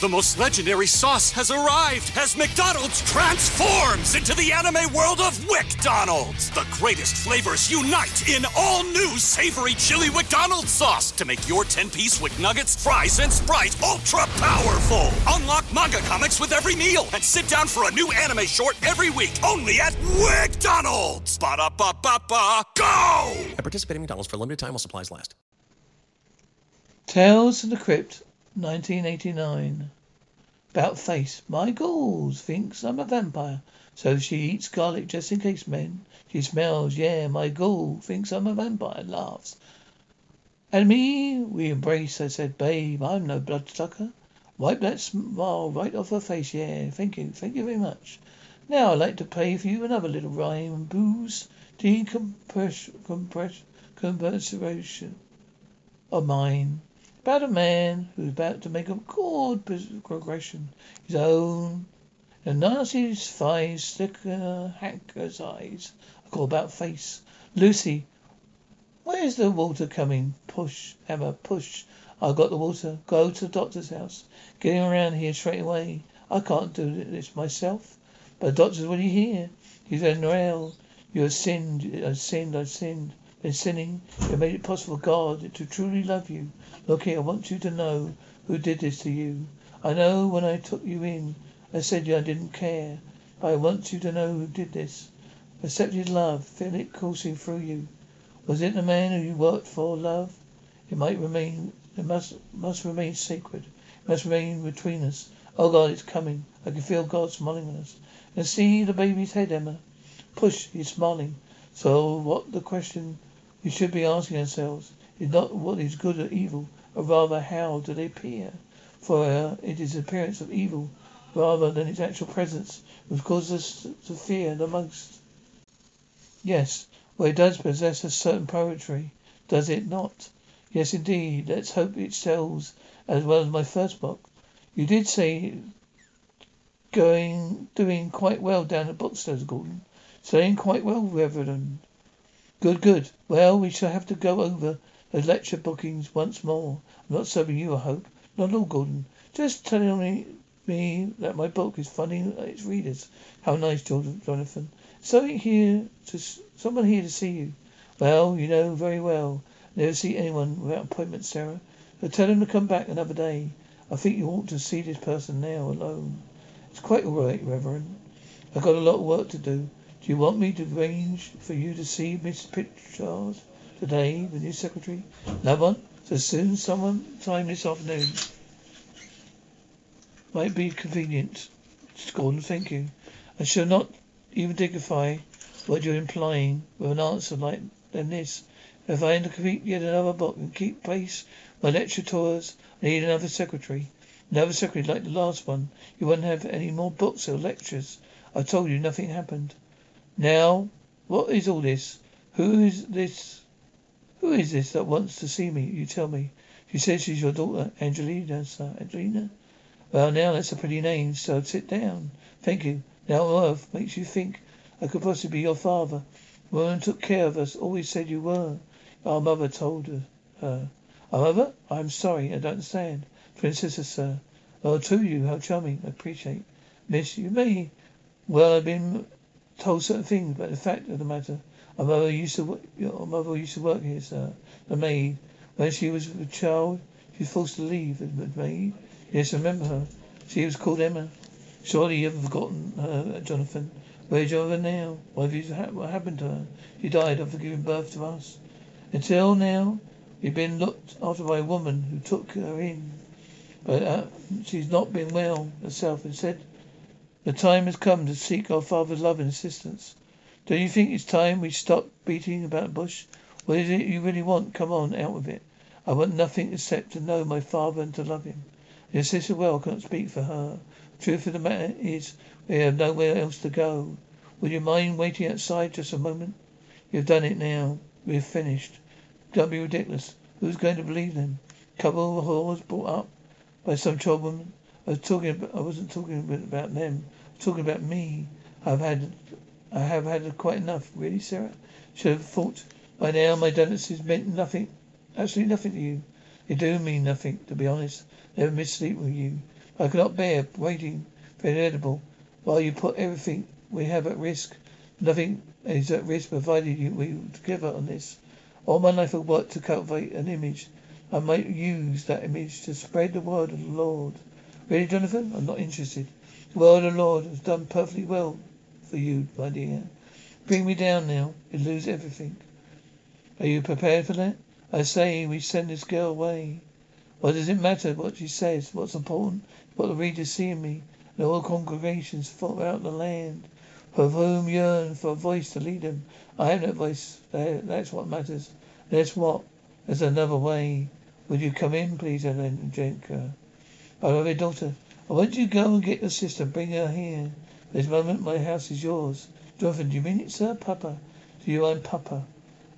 The most legendary sauce has arrived as McDonald's transforms into the anime world of WickDonald's. The greatest flavors unite in all new savory chili McDonald's sauce to make your 10-piece Wick Nuggets, fries, and Sprite ultra-powerful. Unlock manga comics with every meal and sit down for a new anime short every week only at WickDonald's. Ba-da-ba-ba-ba, go! And participate in McDonald's for a limited time while supplies last. Tales from the Crypt. 1989. About Face. My Ghouls thinks I'm a vampire, so she eats garlic just in case, men. She smells, yeah, my ghoul thinks I'm a vampire, laughs. And me, we embrace. I said, babe, I'm no bloodsucker. Wipe that smile right off her face, yeah, thank you very much. Now I'd like to play for you another little rhyme, booze, decompression of mine. About a man who's about to make a chord progression, his own, and Nazi's thighs, slicker hacker's eyes. I call About Face. Lucy, where's the water coming? Push, Emma, push. I got the water. Go to the doctor's house. Getting around here straight away. I can't do this myself, but the doctor's already here. He's an rail. You have sinned, I've sinned. In sinning, it made it possible, God, to truly love you. Look here, I want you to know who did this to you. I know when I took you in, I said I didn't care, but I want you to know who did this. Accepted love, feel it coursing through you. Was it the man who you worked for, love? It must remain sacred. It must remain between us. Oh God, it's coming. I can feel God smiling on us. And see the baby's head, Emma. Push, he's smiling. So what the question we should be asking ourselves is not what is good or evil, or rather how do they appear, for it is the appearance of evil rather than its actual presence which causes us to fear the most. Yes, well, it does possess a certain poetry, does it not? Yes, indeed. Let's hope it sells as well as my first book. You did say doing quite well down at bookstores, Gordon. Saying quite well, Reverend. Good, good. Well, we shall have to go over those lecture bookings once more. I'm not serving you, I hope. Not at all, Gordon. Just telling me that my book is finding its readers. How nice, Jonathan. Someone here to see you. Well, you know very well. Never see anyone without appointment, Sarah. So tell him to come back another day. I think you ought to see this person now alone. It's quite all right, Reverend. I've got a lot of work to do. Do you want me to arrange for you to see Miss Pritchard today, the new secretary? No one? So soon, sometime this afternoon. Might be convenient. Gordon, thank you. I shall not even dignify what you're implying with an answer like than this. If I complete yet another book and keep pace my lecture tours, I need another secretary. Another secretary like the last one. You won't have any more books or lectures. I told you nothing happened. Now, what is all this? Who is this that wants to see me? You tell me. She says she's your daughter, Angelina. Well, now that's a pretty name, so sit down. Thank you. Now love makes you think I could possibly be your father. The woman took care of us always said you were. Our mother told her. Our mother? I'm sorry, I don't understand. Princess, sir. Well, to you, how charming. I appreciate. Miss, you may. Well, I've been told certain things, but the fact of the matter, your mother used to work here, sir. The maid, when she was a child, she was forced to leave. The maid, yes, remember her. She was called Emma. Surely you haven't forgotten her, Jonathan. Where's Jonathan now? What happened to her? She died after giving birth to us. Until now, you've been looked after by a woman who took her in, but she's not been well herself, and said. The time has come to seek our father's love and assistance. Do you think it's time we stop beating about the bush? What is it you really want? Come on, out with it. I want nothing except to know my father and to love him. Your sister well cannot speak for her. Truth of the matter is, we have nowhere else to go. Would you mind waiting outside just a moment? You've done it now. We're finished. Don't be ridiculous. Who's going to believe them? Couple of whores brought up by some childwoman. I wasn't talking about them. I'm talking about me. I have had quite enough, really, Sarah. Should have thought by now my donuts meant nothing Absolutely nothing to you. You do mean nothing, to be honest. Never miss sleep with you. I cannot bear waiting for inevitable while you put everything we have at risk. Nothing is at risk provided we together on this. All my life I worked to cultivate an image. I might use that image to spread the word of the Lord. Really, Jonathan? I'm not interested. The word of the Lord has done perfectly well for you, my dear. Bring me down now. You lose everything. Are you prepared for that? I say we send this girl away. What does it matter what she says? What's important is what the readers see in me and all congregations throughout the land, for whom yearn for a voice to lead them. I have no voice. That's what matters. That's what. There's another way. Would you come in, please, Elenjenka? I love your daughter. I want you to go and get your sister. Bring her here. For this moment, my house is yours. Jonathan, do you mean it, sir? Papa. To you, I'm Papa.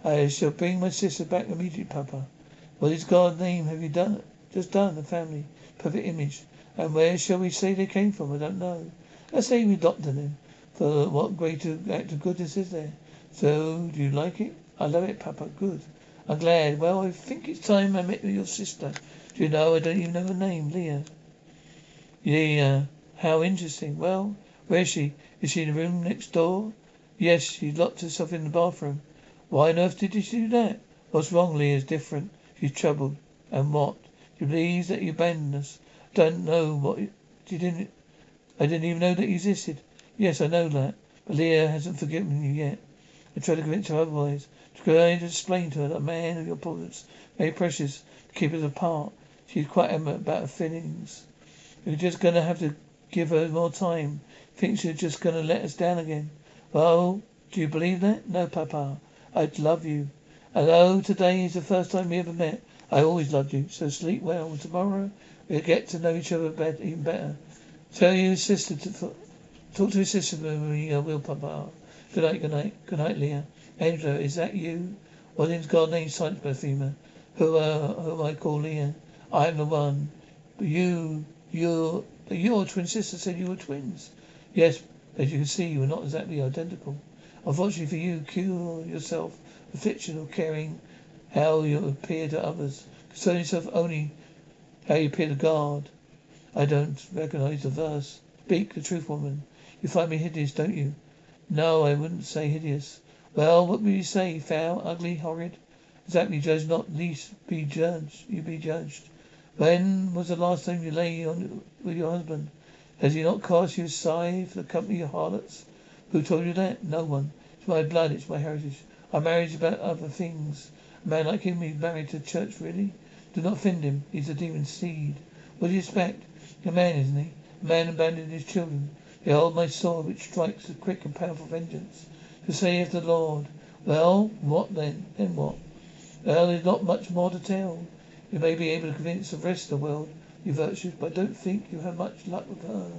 I shall bring my sister back immediately, Papa. What is God's name have you done? Just done, the family. Perfect image. And where shall we say they came from? I don't know. I say we adopted them. For what greater act of goodness is there? So, do you like it? I love it, Papa. Good. I'm glad. Well, I think it's time I met with your sister. Do you know I don't even know her name, Leah? Leah. How interesting. Well, where is she? Is she in the room next door? Yes, she locked herself in the bathroom. Why on earth did she do that? What's wrong? Leah's different. She's troubled. And what? She believes that you abandoned us. Don't know what she didn't. I didn't even know that you existed. Yes, I know that. But Leah hasn't forgiven you yet. I tried to convince her otherwise. Trying to explain to her that a man of your importance made precious to keep us apart. She's quite adamant about her feelings. You're just going to have to give her more time. Thinks you're just going to let us down again. Well, do you believe that? No, Papa. I'd love you. And oh, today is the first time we ever met. I always loved you. So sleep well. Tomorrow we'll get to know each other even better. Tell your sister to... Talk to your sister when we will, Papa. Good night, good night. Good night, Leah. Angela, is that you? What is God's name, Silent Perfumer? Who I call Leah? I am the one. But your twin sister said you were twins. Yes, as you can see, you were not exactly identical. Unfortunately for you, cure yourself affliction or caring how you appear to others. Concern yourself only how you appear to God. I don't recognize the verse. Speak the truth, woman. You find me hideous, don't you? No, I wouldn't say hideous. Well, what would you say? Foul, ugly, horrid? Exactly, judge not least be judged. You be judged. When was the last time you lay on with your husband? Has he not cast you aside for the company of harlots? Who told you that? No one. It's my blood, it's my heritage. I married about other things. A man like him is married to church, really? Do not offend him. He's a demon's seed. What do you expect? A man, isn't he? A man abandoned his children. Behold my sword, which strikes with quick and powerful vengeance. To say of the Lord. Well, what then? Then what? Well, there's not much more to tell. You may be able to convince the rest of the world your virtues, but I don't think you have much luck with her.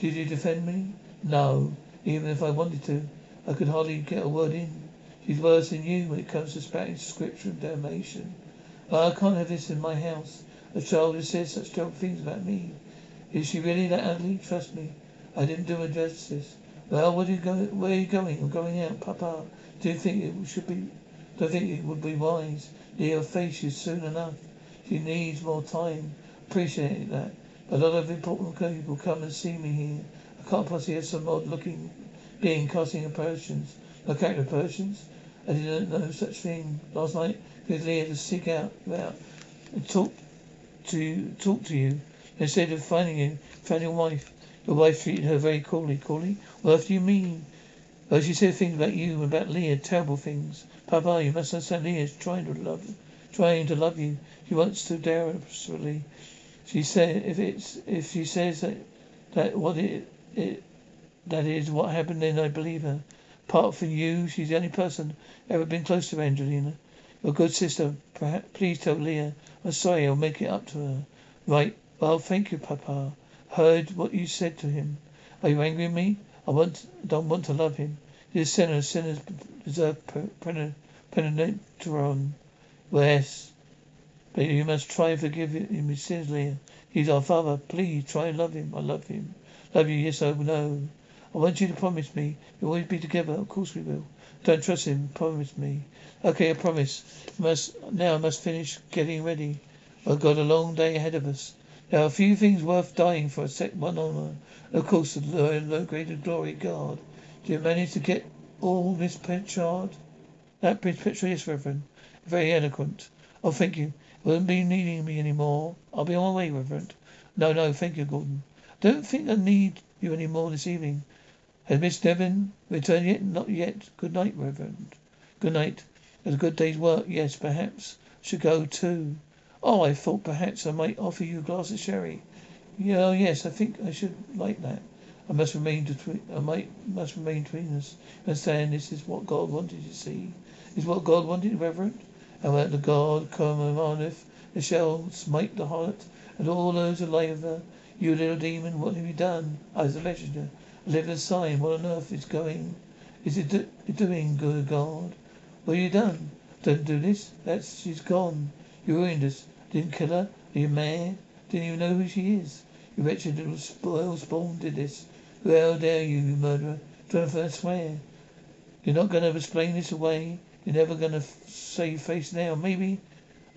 Did you defend me? No. Even if I wanted to, I could hardly get a word in. She's worse than you when it comes to spouting scripture and damnation. I can't have this in my house. A child who says such terrible things about me. Is she really that ugly? Trust me. I didn't do her justice. Well, where are you going? I'm going out, Papa. Don't think it would be wise. Leah face you soon enough. She needs more time. Appreciate that. A lot of important people come and see me here. I can't possibly have some odd-looking being casting impressions. No character impressions. I didn't know such thing. Last night, with Leah to seek out and talk to you instead of finding your wife. Your wife treated her very coolly. Coolly? What do you mean? Well, she said things about you and about Leah, terrible things. Papa, you must understand Leah's trying to love you. She wants to desperately. She said if she says that is what happened, then I believe her. Apart from you, she's the only person ever been close to Angelina. Your good sister, perhaps, please tell Leah. I'm sorry, I'll make it up to her. Right. Well, thank you, Papa. Heard what you said to him. Are you angry with me? Don't want to love him. He's a sinner. Sinners deserve penitentiary. Yes, but you must try and forgive him sincerely. He's our father. Please try and love him. I love him. Love you? Yes, I know. I want you to promise me we'll always be together. Of course we will. Don't trust him. Promise me. Okay, I promise. I must finish getting ready. I've got a long day ahead of us. There are a few things worth dying for, except one honor. Of course, the low-graded glory guard. Do you manage to get all, Miss Pritchard? That Miss Pritchard, yes, Reverend. Very eloquent. Oh, thank you. Won't be needing me any more. I'll be on my way, Reverend. No, thank you, Gordon. Don't think I need you any more this evening. Has Miss Devon returned yet? Not yet. Good night, Reverend. Good night. It's a good day's work. Yes, perhaps. Should go too. Oh, I thought perhaps I might offer you a glass of sherry. Yeah, yes, I think I should like that. I must remain between us. Understand, this is what God wanted, you see. Is what God wanted, Reverend. And let the God commandeth, it shall smite the harlot, and all those who lie with her. You little demon, what have you done? I was a messenger. I live in a sign. What on earth is going? Is it doing, good God? What have you done? Don't do this. She's gone. You ruined us. Didn't kill her. Are you mad? Didn't even know who she is. You wretched little spawn did this. Well, dare you, you murderer. Jonathan, I swear. You're not going to explain this away. You're never going to save face now. Maybe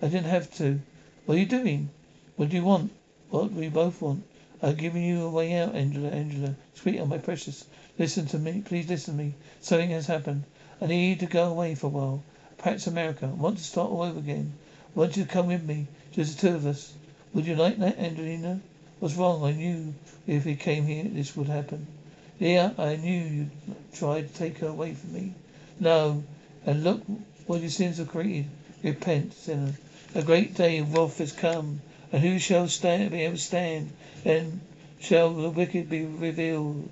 I didn't have to. What are you doing? What do you want? What we both want. I've given you a way out, Angela. Sweet, oh my precious. Listen to me. Please listen to me. Something has happened. I need you to go away for a while. Perhaps America. I want to start all over again. I want you to come with me, just the two of us. Would you like that, Angelina? What's wrong? I knew if we came here this would happen. Yeah, I knew you'd try to take her away from me. No, and look what your sins have created. Repent, sinner. A great day of wrath has come, and who shall be able to stand? Then shall the wicked be revealed,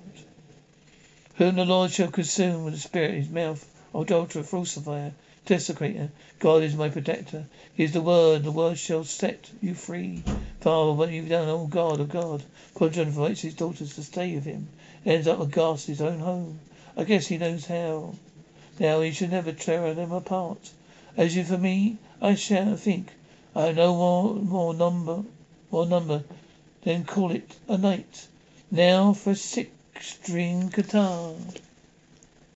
whom the Lord shall consume with the spirit in his mouth, adulterer, falsifier, desecrator. God is my protector. He is the word shall set you free. Father, what you've done, oh God, oh God. Poor Jonathan invites his daughters to stay with him. Ends up aghast his own home. I guess he knows how. Now he should never tear them apart. As you for me, I shall think. I have no more number, then call it a night. Now for a 6-string guitar.